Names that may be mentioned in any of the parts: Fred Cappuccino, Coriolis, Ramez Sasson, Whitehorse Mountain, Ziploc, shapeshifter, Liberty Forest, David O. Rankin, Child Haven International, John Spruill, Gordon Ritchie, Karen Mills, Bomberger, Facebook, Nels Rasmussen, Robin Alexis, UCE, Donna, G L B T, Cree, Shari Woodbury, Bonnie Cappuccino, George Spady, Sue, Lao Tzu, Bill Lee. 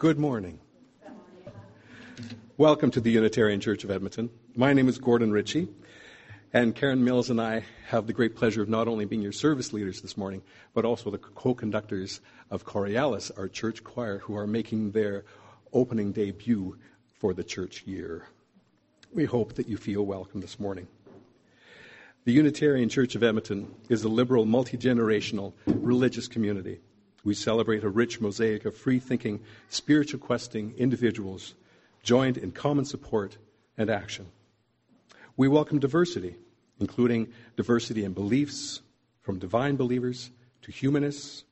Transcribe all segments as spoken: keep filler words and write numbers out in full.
Good morning. Welcome to the Unitarian Church of Edmonton. My name is Gordon Ritchie, and Karen Mills and I have the great pleasure of not only being your service leaders this morning, but also the co-conductors of Coriolis, our church choir, who are making their opening debut for the church year. We hope that you feel welcome this morning. The Unitarian Church of Edmonton is a liberal, multi-generational religious community. We celebrate a rich mosaic of free-thinking, spiritual-questing individuals joined in common support and action. We welcome diversity, including diversity in beliefs, from divine believers to humanists,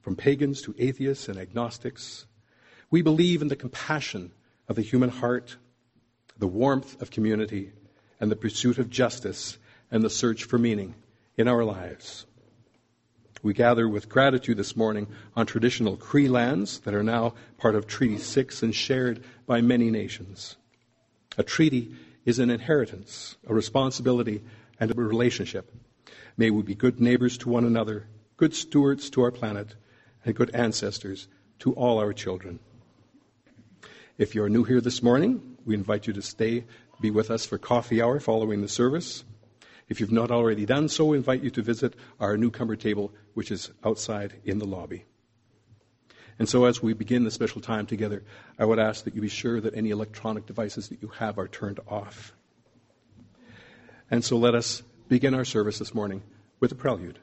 from pagans to atheists and agnostics. We believe in the compassion of the human heart, the warmth of community, and the pursuit of justice and the search for meaning in our lives. We gather with gratitude this morning on traditional Cree lands that are now part of Treaty six and shared by many nations. A treaty is an inheritance, a responsibility, and a relationship. May we be good neighbors to one another, good stewards to our planet, and good ancestors to all our children. If you're new here this morning, we invite you to stay, be with us for coffee hour following the service. If you've not already done so, we invite you to visit our newcomer table, which is outside in the lobby. And so as we begin this special time together, I would ask that you be sure that any electronic devices that you have are turned off. And so let us begin our service this morning with a prelude.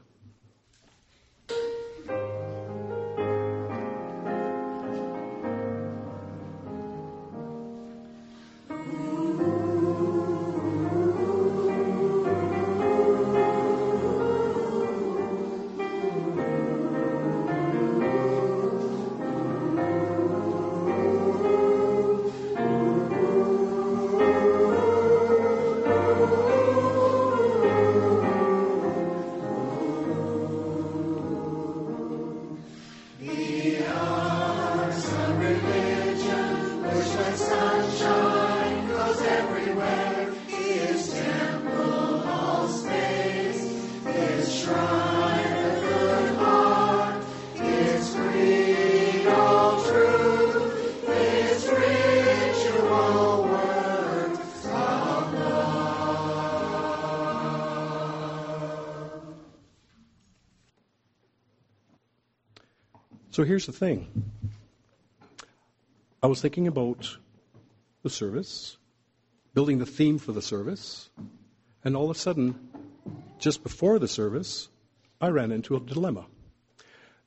So here's the thing. I was thinking about the service, building the theme for the service, and all of a sudden, just before the service, I ran into a dilemma.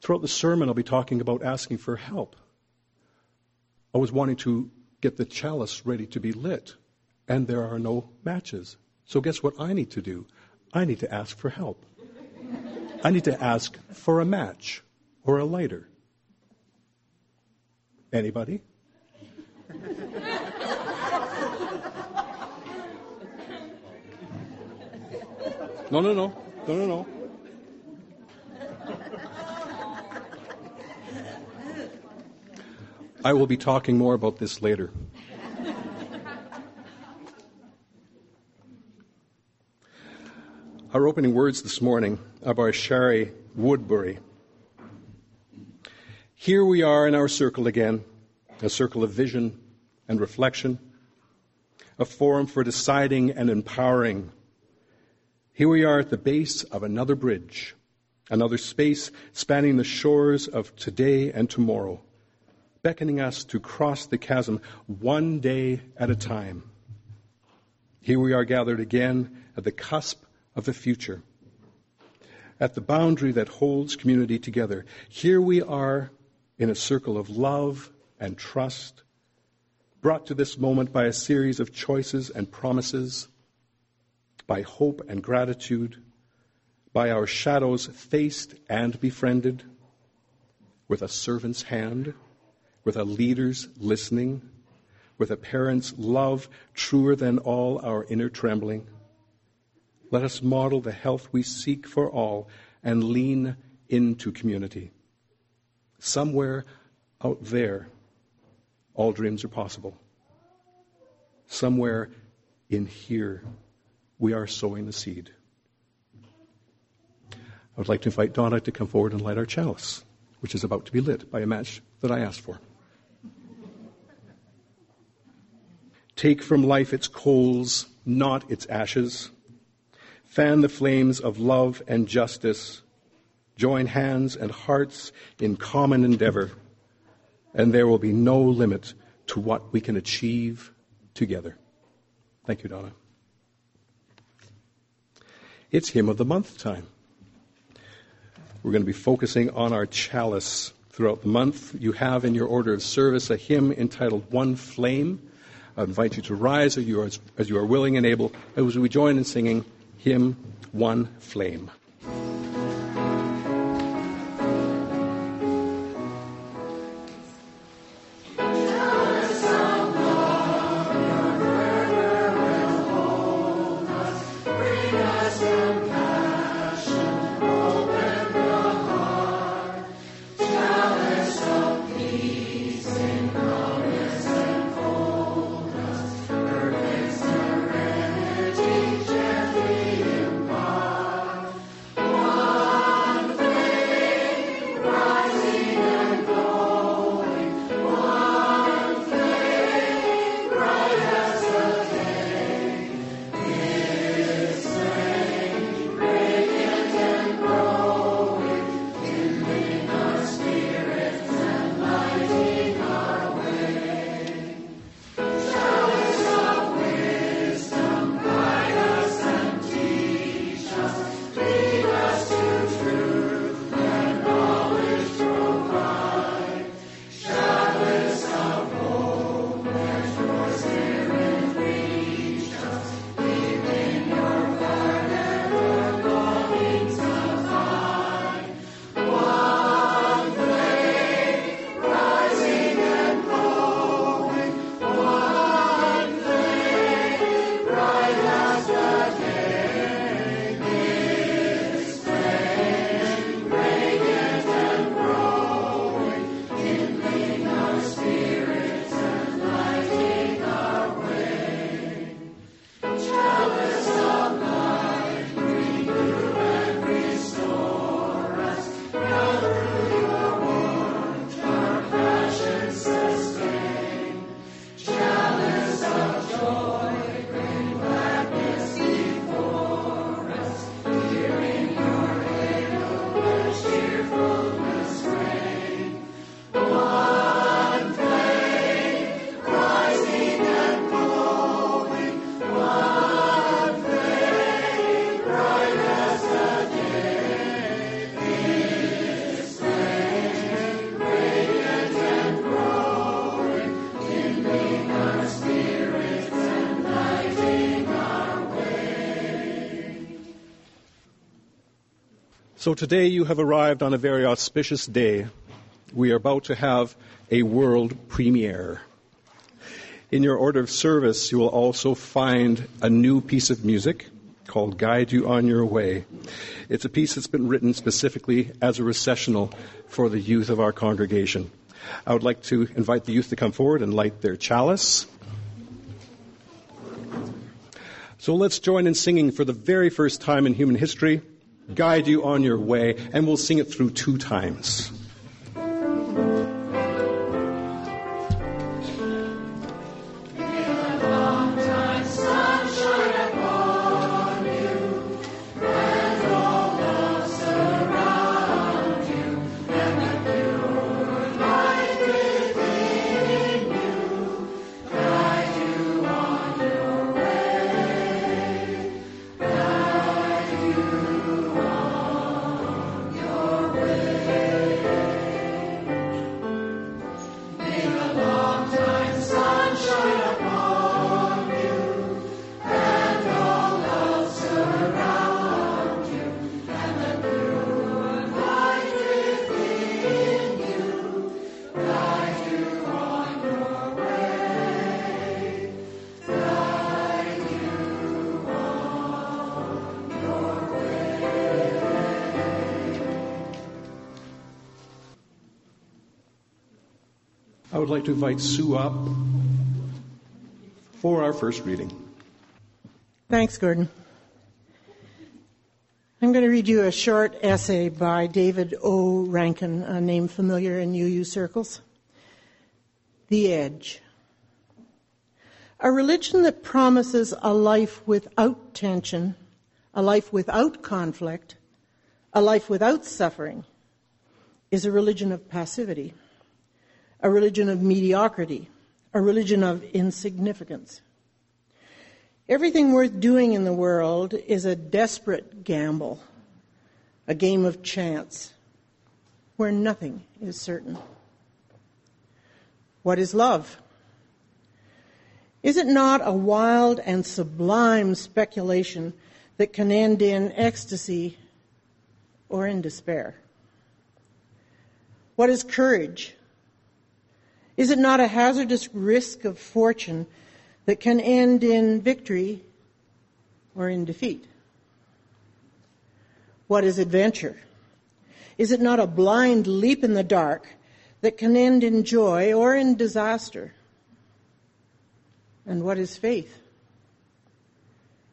Throughout the sermon, I'll be talking about asking for help. I was wanting to get the chalice ready to be lit, and there are no matches. So guess what I need to do? I need to ask for help. I need to ask for a match or a lighter. Anybody? No, no, no. No, no, no. I will be talking more about this later. Our opening words this morning are by Shari Woodbury. Here we are in our circle again, a circle of vision and reflection, a forum for deciding and empowering. Here we are at the base of another bridge, another space spanning the shores of today and tomorrow, beckoning us to cross the chasm one day at a time. Here we are gathered again at the cusp of the future, at the boundary that holds community together. Here we are in a circle of love and trust, brought to this moment by a series of choices and promises, by hope and gratitude, by our shadows faced and befriended, with a servant's hand, with a leader's listening, with a parent's love truer than all our inner trembling. Let us model the health we seek for all and lean into community. Somewhere out there, all dreams are possible. Somewhere in here, we are sowing the seed. I would like to invite Donna to come forward and light our chalice, which is about to be lit by a match that I asked for. Take from life its coals, not its ashes. Fan the flames of love and justice. Join hands and hearts in common endeavor, and there will be no limit to what we can achieve together. Thank you, Donna. It's Hymn of the Month time. We're going to be focusing on our chalice throughout the month. You have in your order of service a hymn entitled One Flame. I invite you to rise as you are, as you are willing and able as we join in singing hymn One Flame. So today you have arrived on a very auspicious day. We are about to have a world premiere. In your order of service, you will also find a new piece of music called Guide You On Your Way. It's a piece that's been written specifically as a recessional for the youth of our congregation. I would like to invite the youth to come forward and light their chalice. So let's join in singing for the very first time in human history, Guide You On Your Way, and we'll sing it through two times. I would like to invite Sue up for our first reading. Thanks, Gordon. I'm going to read you a short essay by David O. Rankin, a name familiar in U U circles. The Edge. A religion that promises a life without tension, a life without conflict, a life without suffering, is a religion of passivity, a religion of mediocrity, a religion of insignificance. Everything worth doing in the world is a desperate gamble, a game of chance, where nothing is certain. What is love? Is it not a wild and sublime speculation that can end in ecstasy or in despair? What is courage? Is it not a hazardous risk of fortune that can end in victory or in defeat? What is adventure? Is it not a blind leap in the dark that can end in joy or in disaster? And what is faith?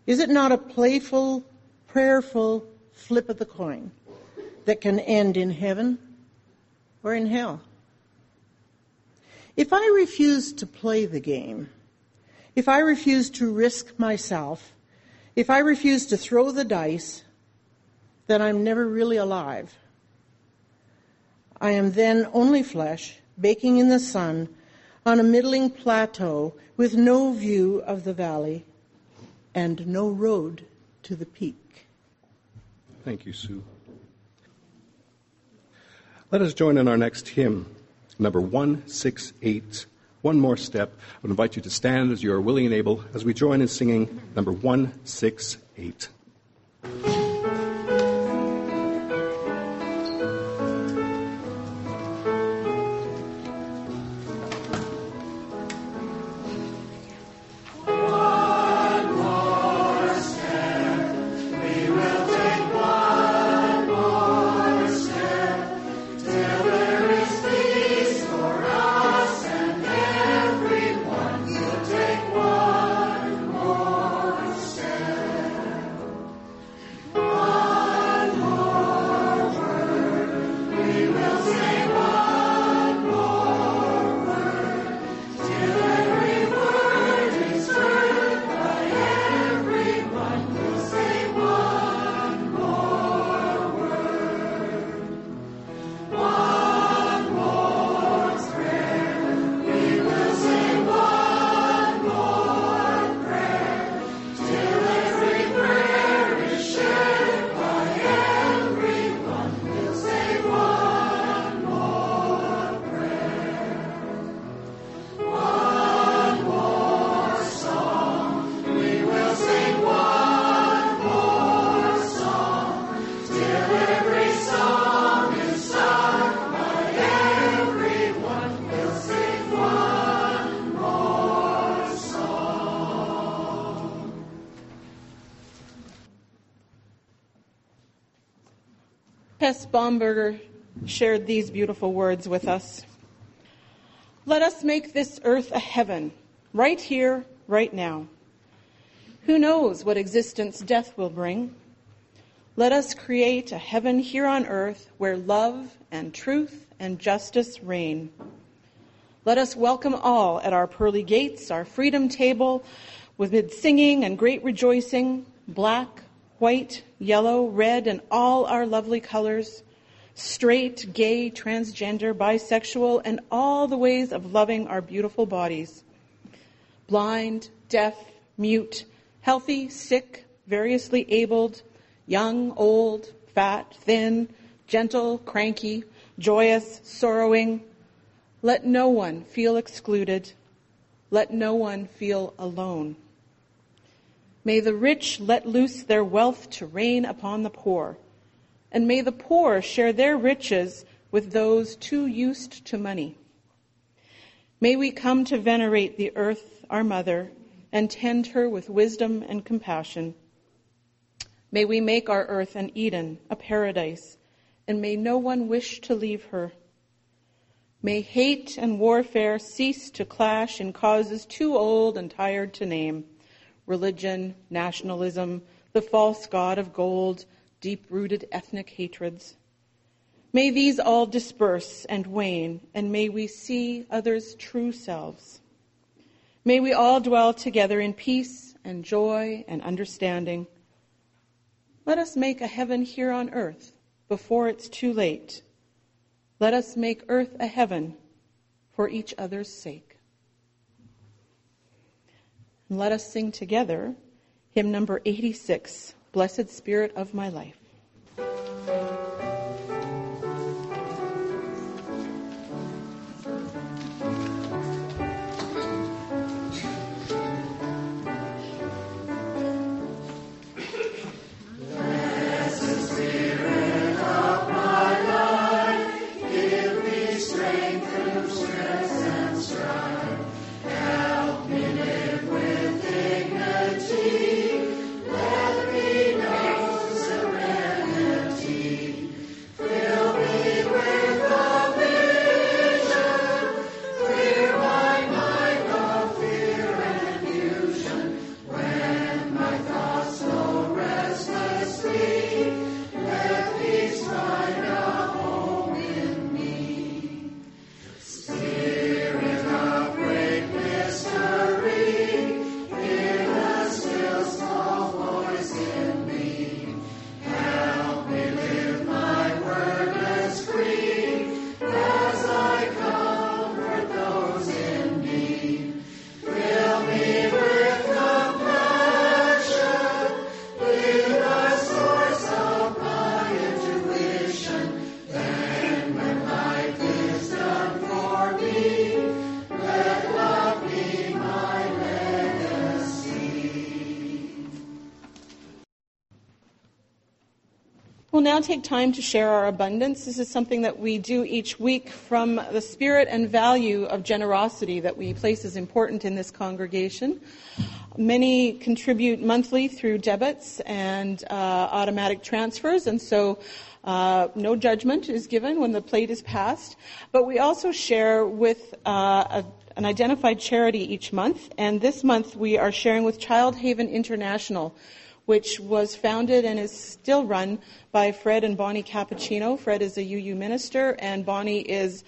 Is it not a playful, prayerful flip of the coin that can end in heaven or in hell? If I refuse to play the game, if I refuse to risk myself, if I refuse to throw the dice, then I'm never really alive. I am then only flesh, baking in the sun, on a middling plateau with no view of the valley and no road to the peak. Thank you, Sue. Let us join in our next hymn, number one sixty-eight. One more step. I would invite you to stand as you are willing and able as we join in singing number one sixty-eight. Bomberger shared these beautiful words with us. Let us make this earth a heaven, right here, right now. Who knows what existence death will bring? Let us create a heaven here on earth where love and truth and justice reign. Let us welcome all at our pearly gates, our freedom table, with singing and great rejoicing, black, white, yellow, red, and all our lovely colors, straight, gay, transgender, bisexual, and all the ways of loving our beautiful bodies. Blind, deaf, mute, healthy, sick, variously abled, young, old, fat, thin, gentle, cranky, joyous, sorrowing. Let no one feel excluded. Let no one feel alone. May the rich let loose their wealth to rain upon the poor, and may the poor share their riches with those too used to money. May we come to venerate the earth, our mother, and tend her with wisdom and compassion. May we make our earth an Eden, a paradise, and may no one wish to leave her. May hate and warfare cease to clash in causes too old and tired to name. Religion, nationalism, the false god of gold, deep-rooted ethnic hatreds. May these all disperse and wane, and may we see others' true selves. May we all dwell together in peace and joy and understanding. Let us make a heaven here on earth before it's too late. Let us make earth a heaven for each other's sake. And let us sing together hymn number eighty-six, Blessed Spirit of My Life. Now take time to share our abundance. This is something that we do each week from the spirit and value of generosity that we place as important in this congregation. Many contribute monthly through debits and uh, automatic transfers, and so uh, no judgment is given when the plate is passed. But we also share with uh, a, an identified charity each month, and this month we are sharing with Child Haven International, which was founded and is still run by Fred and Bonnie Cappuccino. Fred is a U U minister, and Bonnie is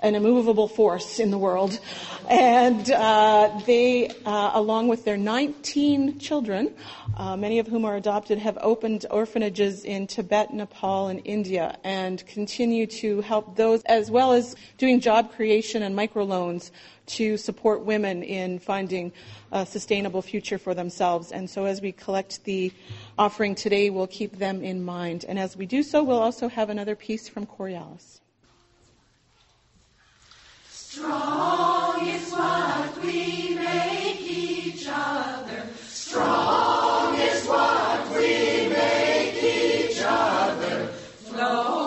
an immovable force in the world. And uh, they, uh, along with their nineteen children, uh, many of whom are adopted, have opened orphanages in Tibet, Nepal, and India, and continue to help those, as well as doing job creation and microloans to support women in finding a sustainable future for themselves. And so as we collect the offering today, we'll keep them in mind. And as we do so, we'll also have another piece from Coriolis. Strong is what we make each other. Strong is what we make each other. Flow.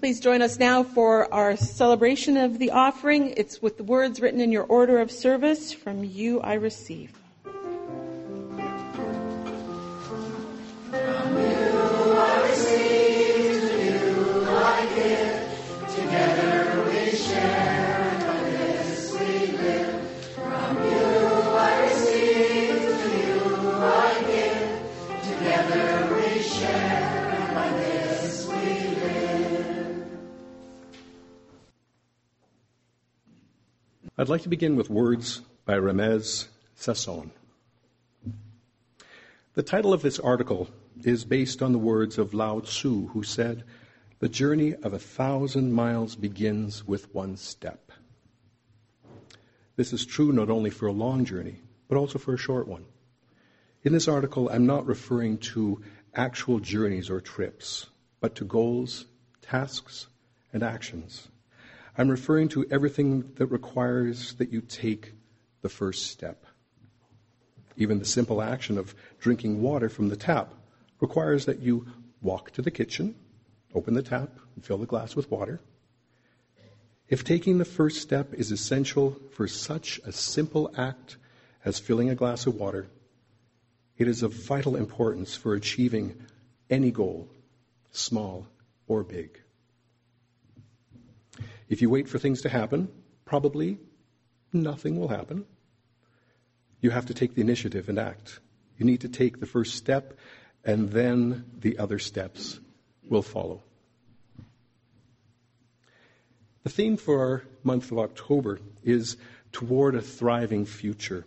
Please join us now for our celebration of the offering. It's with the words written in your order of service, From You I Receive. I'd like to begin with words by Ramez Sasson. The title of this article is based on the words of Lao Tzu, who said, "The journey of a thousand miles begins with one step." This is true not only for a long journey, but also for a short one. In this article, I'm not referring to actual journeys or trips, but to goals, tasks, and actions. I'm referring to everything that requires that you take the first step. Even the simple action of drinking water from the tap requires that you walk to the kitchen, open the tap, and fill the glass with water. If taking the first step is essential for such a simple act as filling a glass of water, it is of vital importance for achieving any goal, small or big. If you wait for things to happen, probably nothing will happen. You have to take the initiative and act. You need to take the first step, and then the other steps will follow. The theme for our month of October is Toward a Thriving Future.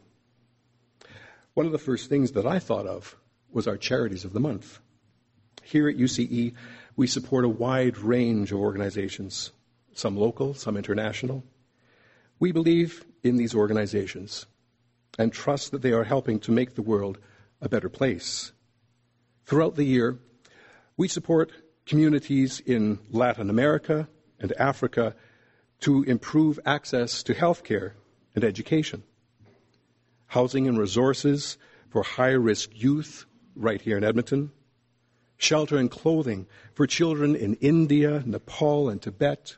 One of the first things that I thought of was our charities of the month. Here at U C E, we support a wide range of organizations, some local, some international. We believe in these organizations and trust that they are helping to make the world a better place. Throughout the year, we support communities in Latin America and Africa to improve access to health care and education, housing and resources for high-risk youth right here in Edmonton, shelter and clothing for children in India, Nepal, and Tibet,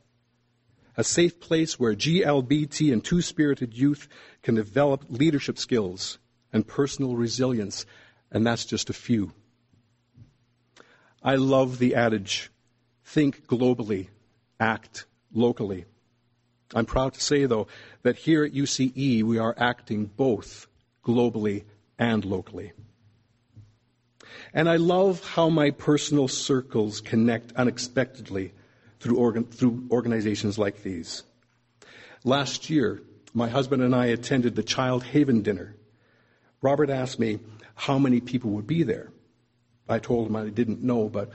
a safe place where G L B T and two-spirited youth can develop leadership skills and personal resilience, and that's just a few. I love the adage, think globally, act locally. I'm proud to say, though, that here at U C E we are acting both globally and locally. And I love how my personal circles connect unexpectedly Through, organ- through organizations like these. Last year, my husband and I attended the Child Haven dinner. Robert asked me how many people would be there. I told him I didn't know, but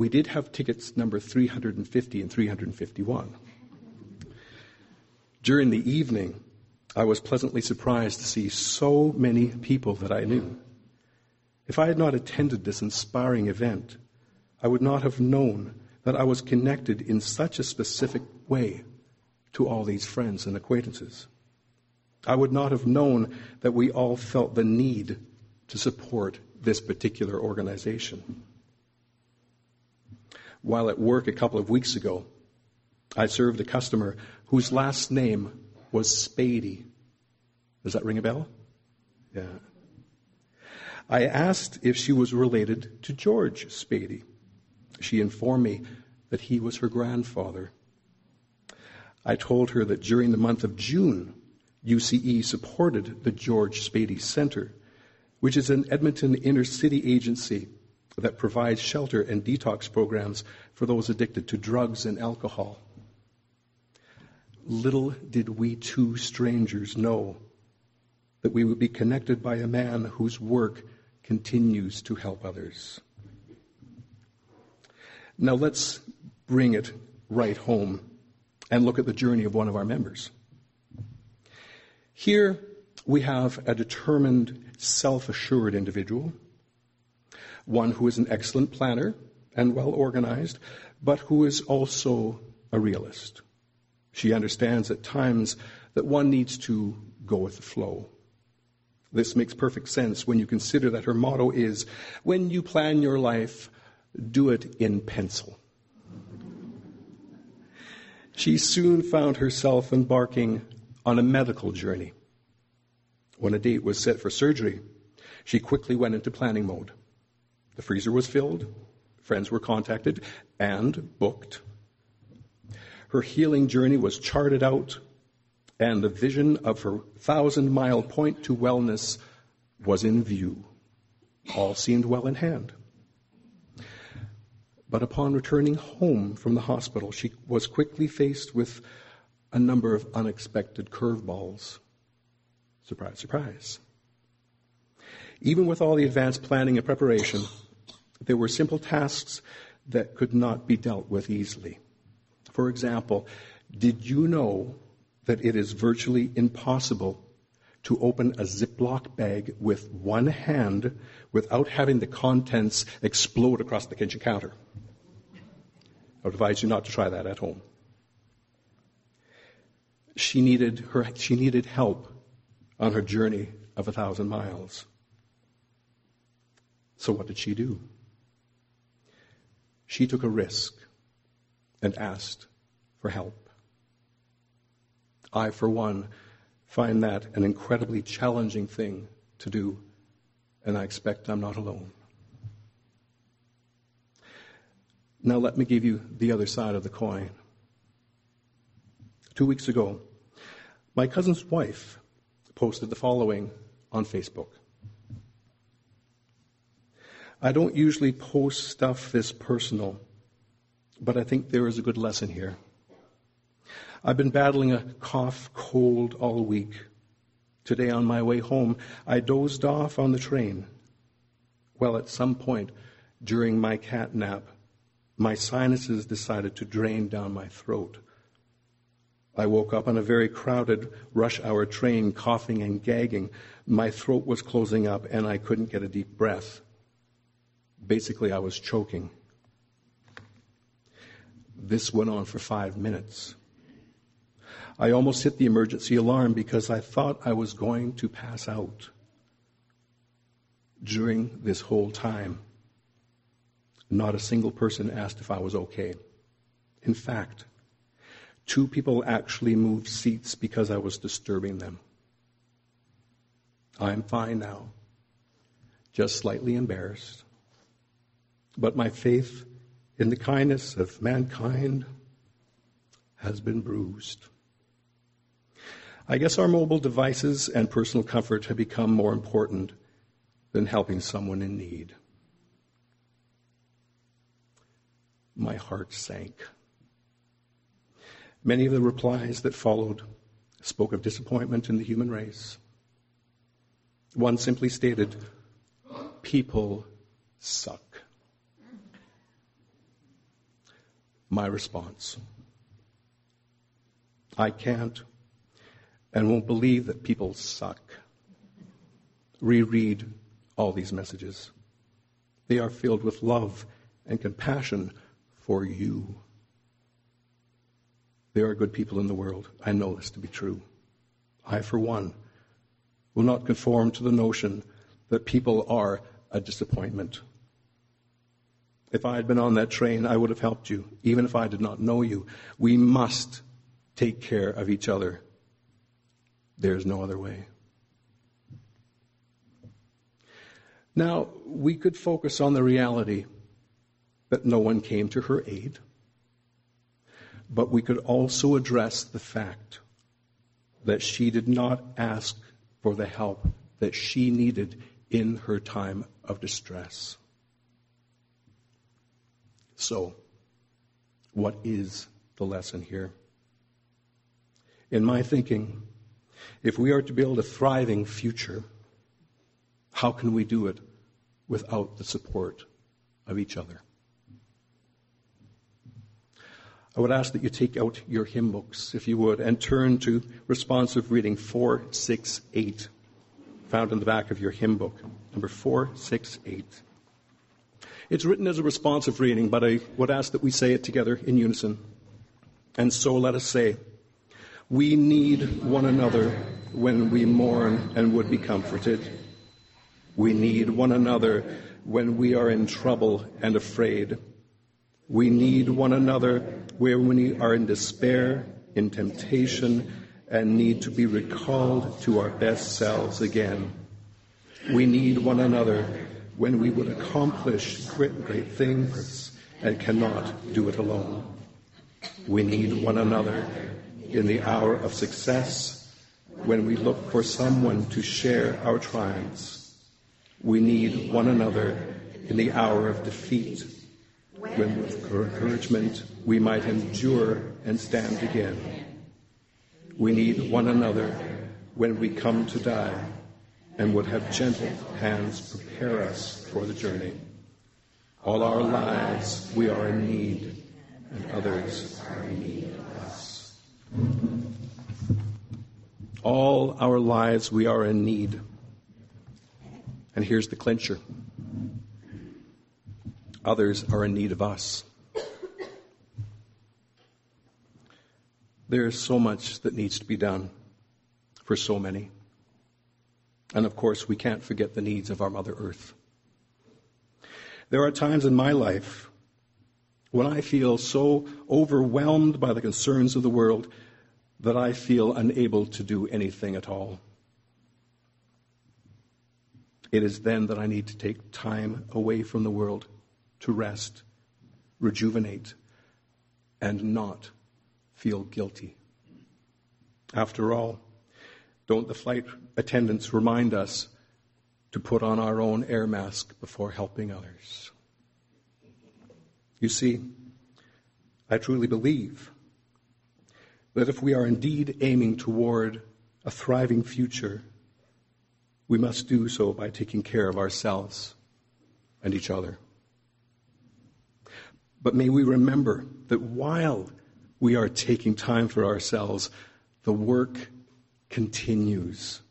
we did have tickets number three hundred fifty and three hundred fifty-one. During the evening, I was pleasantly surprised to see so many people that I knew. If I had not attended this inspiring event, I would not have known that I was connected in such a specific way to all these friends and acquaintances. I would not have known that we all felt the need to support this particular organization. While at work a couple of weeks ago, I served a customer whose last name was Spady. Does that ring a bell? Yeah. I asked if she was related to George Spady. She informed me that he was her grandfather. I told her that during the month of June, U C E supported the George Spady Center, which is an Edmonton inner-city agency that provides shelter and detox programs for those addicted to drugs and alcohol. Little did we two strangers know that we would be connected by a man whose work continues to help others. Now let's bring it right home and look at the journey of one of our members. Here we have a determined, self-assured individual, one who is an excellent planner and well-organized, but who is also a realist. She understands at times that one needs to go with the flow. This makes perfect sense when you consider that her motto is, "When you plan your life, do it in pencil." She soon found herself embarking on a medical journey. When a date was set for surgery, she quickly went into planning mode. The freezer was filled, friends were contacted and booked. Her healing journey was charted out, and the vision of her thousand-mile point to wellness was in view. All seemed well in hand. But upon returning home from the hospital, she was quickly faced with a number of unexpected curveballs. Surprise, surprise. Even with all the advanced planning and preparation, there were simple tasks that could not be dealt with easily. For example, did you know that it is virtually impossible to open a Ziploc bag with one hand without having the contents explode across the kitchen counter? I would advise you not to try that at home. She needed her, she needed help on her journey of a thousand miles. So what did she do? She took a risk and asked for help. I, for one, find that an incredibly challenging thing to do, and I expect I'm not alone. Now let me give you the other side of the coin. Two weeks ago, my cousin's wife posted the following on Facebook. I don't usually post stuff this personal, but I think there is a good lesson here. I've been battling a cough cold all week. Today on my way home, I dozed off on the train. Well, at some point during my cat nap, my sinuses decided to drain down my throat. I woke up on a very crowded rush hour train, coughing and gagging. My throat was closing up and I couldn't get a deep breath. Basically, I was choking. This went on for five minutes. I almost hit the emergency alarm because I thought I was going to pass out. During this whole time, not a single person asked if I was okay. In fact, two people actually moved seats because I was disturbing them. I'm fine now, just slightly embarrassed. But my faith in the kindness of mankind has been bruised. I guess our mobile devices and personal comfort have become more important than helping someone in need. My heart sank. Many of the replies that followed spoke of disappointment in the human race. One simply stated, "People suck." My response, I can't and won't believe that people suck. Reread all these messages. They are filled with love and compassion for you. There are good people in the world. I know this to be true. I, for one, will not conform to the notion that people are a disappointment. If I had been on that train, I would have helped you, even if I did not know you. We must take care of each other. There is no other way. Now, we could focus on the reality that no one came to her aid, but we could also address the fact that she did not ask for the help that she needed in her time of distress. So, what is the lesson here? In my thinking, if we are to build a thriving future, how can we do it without the support of each other? I would ask that you take out your hymn books, if you would, and turn to responsive reading four sixty-eight, found in the back of your hymn book, number four sixty-eight. It's written as a responsive reading, but I would ask that we say it together in unison. And so let us say, we need one another when we mourn and would be comforted. We need one another when we are in trouble and afraid. We need one another when we are in despair, in temptation, and need to be recalled to our best selves again. We need one another when we would accomplish great, great things and cannot do it alone. We need one another in the hour of success, when we look for someone to share our triumphs. We need one another in the hour of defeat, when with encouragement we might endure and stand again. We need one another when we come to die, and would have gentle hands prepare us for the journey. All our lives we are in need, and others are in need of us. All our lives we are in need. And here's the clincher. Others are in need of us. There is so much that needs to be done for so many. And of course, we can't forget the needs of our Mother Earth. There are times in my life when I feel so overwhelmed by the concerns of the world that I feel unable to do anything at all. It is then that I need to take time away from the world to rest, rejuvenate, and not feel guilty. After all, don't the flight attendants remind us to put on our own air mask before helping others? You see, I truly believe that if we are indeed aiming toward a thriving future, we must do so by taking care of ourselves and each other. But may we remember that while we are taking time for ourselves, the work continues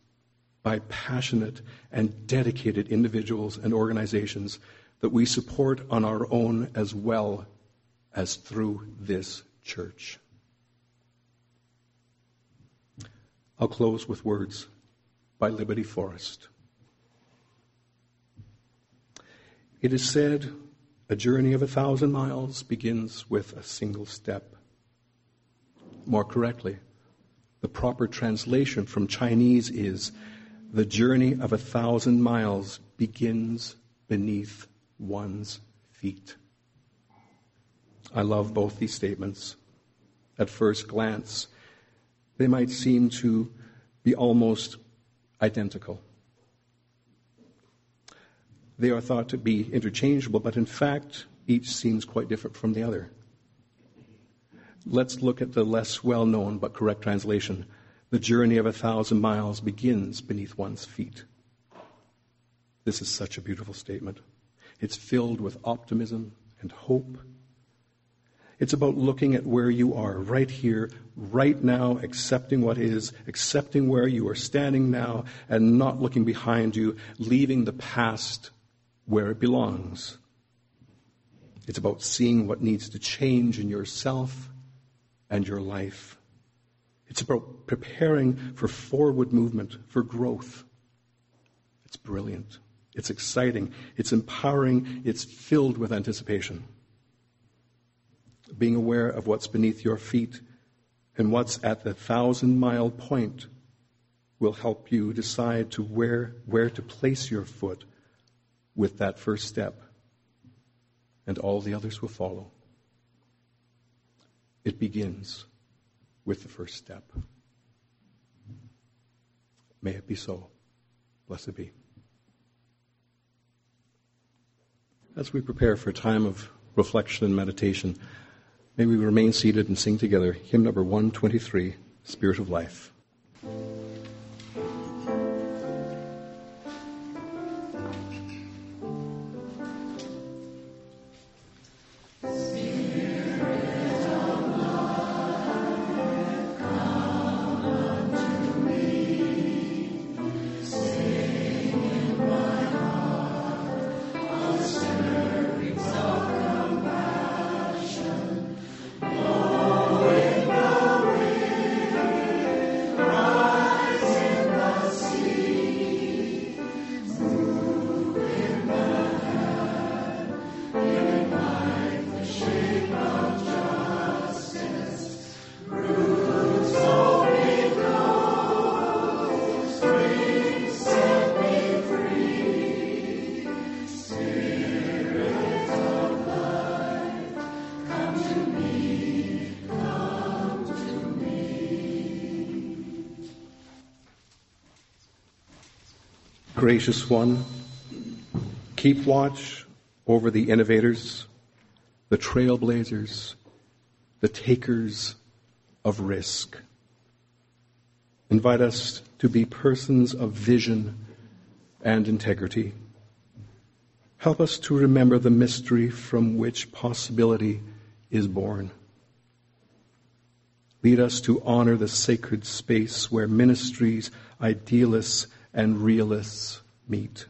by passionate and dedicated individuals and organizations that we support on our own as well as through this church. I'll close with words by Liberty Forest. It is said, a journey of a thousand miles begins with a single step. More correctly, the proper translation from Chinese is, the journey of a thousand miles begins beneath one's feet. I love both these statements. At first glance, they might seem to be almost identical. They are thought to be interchangeable, but in fact, each seems quite different from the other. Let's look at the less well-known but correct translation. The journey of a thousand miles begins beneath one's feet. This is such a beautiful statement. It's filled with optimism and hope. It's about looking at where you are, right here, right now, accepting what is, accepting where you are standing now, and not looking behind you, leaving the past where it belongs. It's about seeing what needs to change in yourself and your life. It's about preparing for forward movement, for growth. It's brilliant. It's exciting. It's empowering. It's filled with anticipation. Being aware of what's beneath your feet and what's at the thousand-mile point will help you decide to where, where to place your foot with that first step, and all the others will follow. It begins with the first step. May it be so. Blessed be. As we prepare for a time of reflection and meditation, may we remain seated and sing together hymn number one twenty-three, Spirit of Life. Gracious One, keep watch over the innovators, the trailblazers, the takers of risk, invite us to be persons of vision and integrity. Help us to remember the mystery from which possibility is born. Lead us to honor the sacred space where ministries, idealists, and realists meet.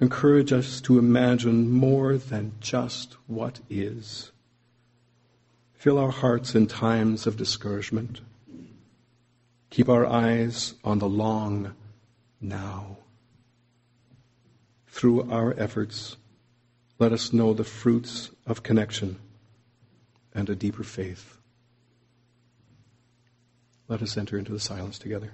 Encourage us to imagine more than just what is. Fill our hearts in times of discouragement. Keep our eyes on the long now. Through our efforts, let us know the fruits of connection and a deeper faith. Let us enter into the silence together.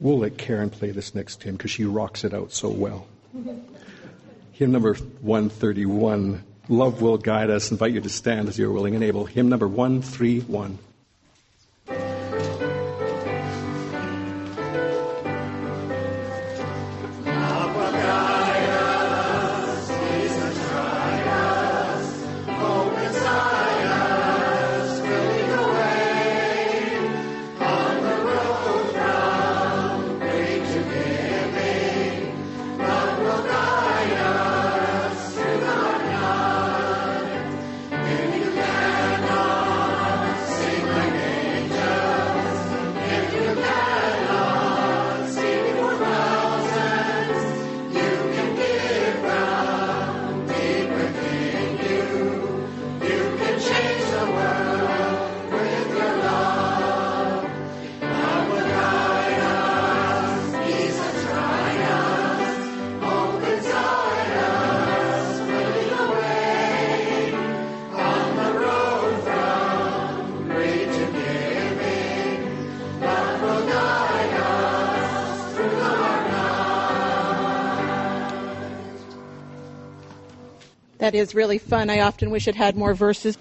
We'll let Karen play this next hymn because she rocks it out so well. Hymn number one thirty-one, Love Will Guide Us. Invite you to stand as you're willing and able. Hymn number one thirty-one. Love will guide us, Jesus Christ. that is really fun. I often wish it had more verses.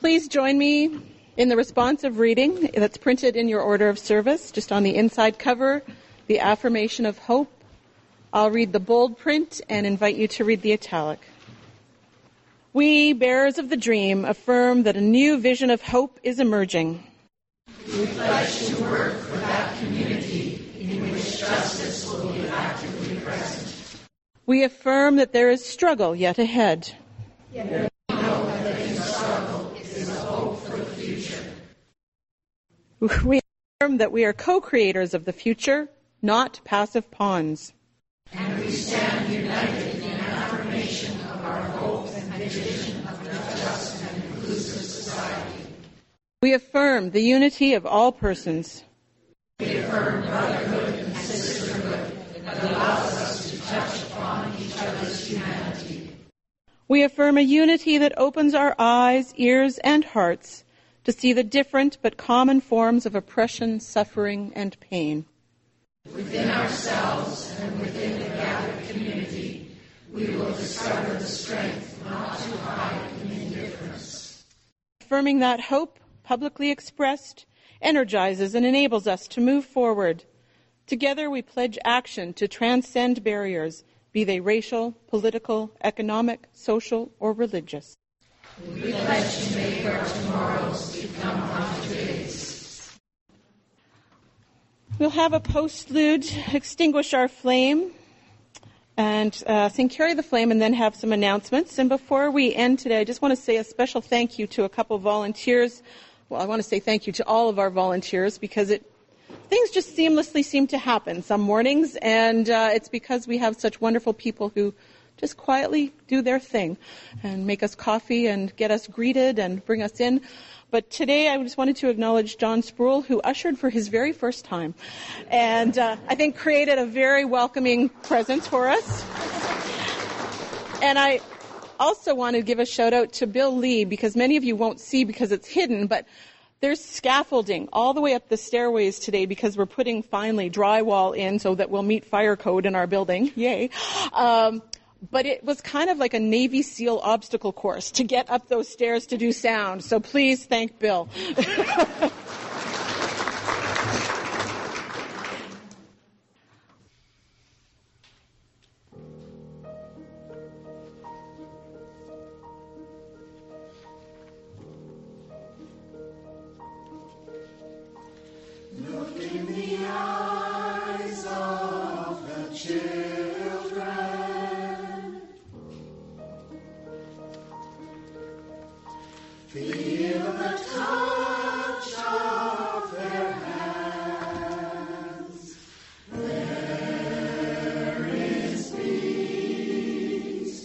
Please join me in the responsive reading that's printed in your order of service, just on the inside cover, the affirmation of hope. I'll read the bold print and invite you to read the italic. We, bearers of the dream, affirm that a new vision of hope is emerging. We pledge to work for that community in which justice will be actively present. We affirm that there is struggle yet ahead. Yet we know that in struggle is a hope for the future. We affirm that we are co-creators of the future, not passive pawns. And we stand united in an affirmation of our hopes and vision of a just and inclusive society. We affirm the unity of all persons. We affirm brotherhood and sisterhood that allows us to touch upon each other's humanity. We affirm a unity that opens our eyes, ears, and hearts to see the different but common forms of oppression, suffering, and pain. Within ourselves and within the gathered community, we will discover the strength not to hide in indifference. Affirming that hope, publicly expressed, energizes and enables us to move forward. Together we pledge action to transcend barriers, be they racial, political, economic, social, or religious. We pledge to make our tomorrows become our today's. We'll have a postlude, extinguish our flame, and uh, sing Carry the Flame, and then have some announcements. And before we end today, I just want to say a special thank you to a couple of volunteers. Well, I want to say thank you to all of our volunteers, because it things just seamlessly seem to happen some mornings, and uh, it's because we have such wonderful people who just quietly do their thing and make us coffee and get us greeted and bring us in. But today I just wanted to acknowledge John Spruill, who ushered for his very first time, and uh, I think created a very welcoming presence for us. And I also want to give a shout out to Bill Lee, because many of you won't see because it's hidden, but there's scaffolding all the way up the stairways today because we're putting finally drywall in so that we'll meet fire code in our building. Yay. Um, But it was kind of like a Navy SEAL obstacle course to get up those stairs to do sound. So please thank Bill. Look in the eyes of the children. Feel the touch of their hands. There is peace.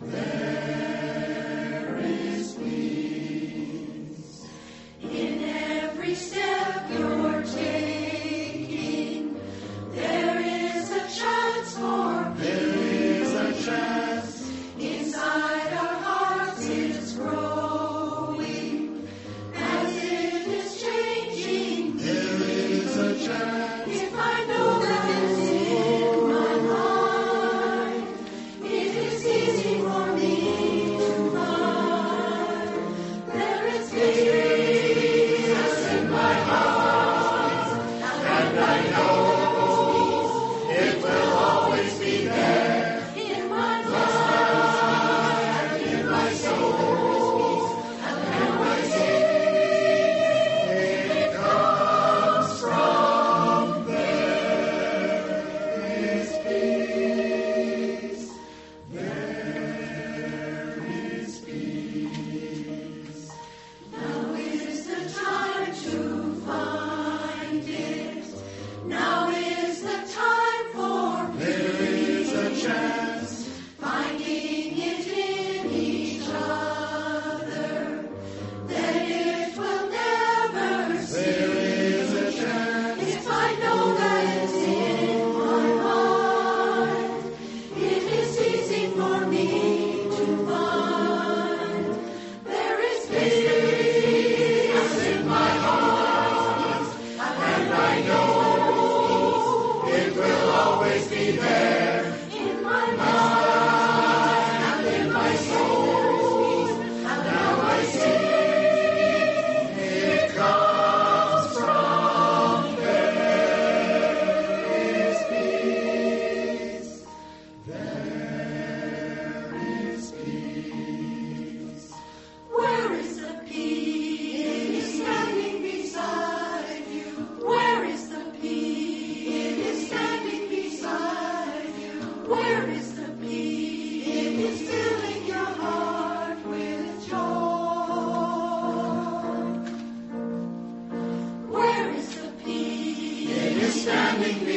There is peace. In every step you're taking, there is a chance for peace. There is a chance. Inside our hearts it's growing. If I know that it's in my mind, it is easy for me to find. There is peace in my heart, and I know it will always be there. In my mind, and in my soul, and my soul. There is peace. Now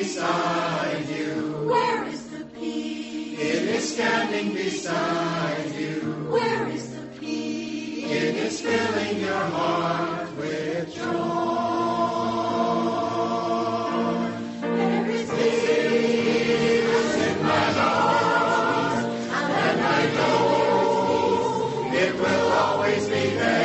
beside you. Where is the peace? It is standing beside you. Where is the peace? It is filling your heart with joy. There is peace in my heart, and I know it will always be there.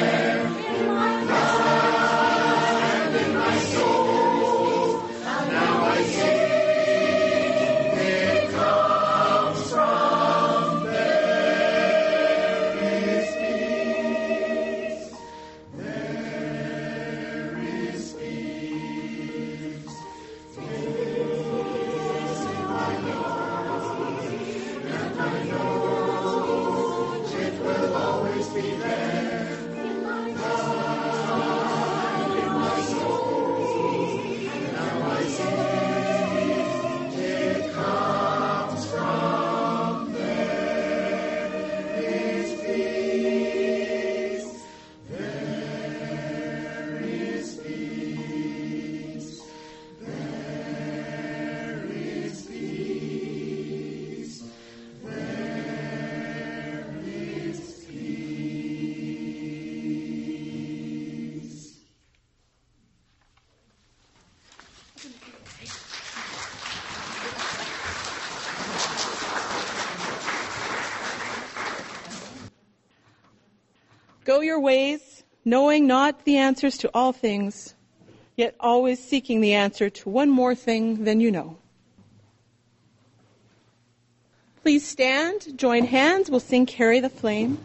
Go your ways, knowing not the answers to all things, yet always seeking the answer to one more thing than you know. Please stand, join hands, we'll sing Carry the Flame.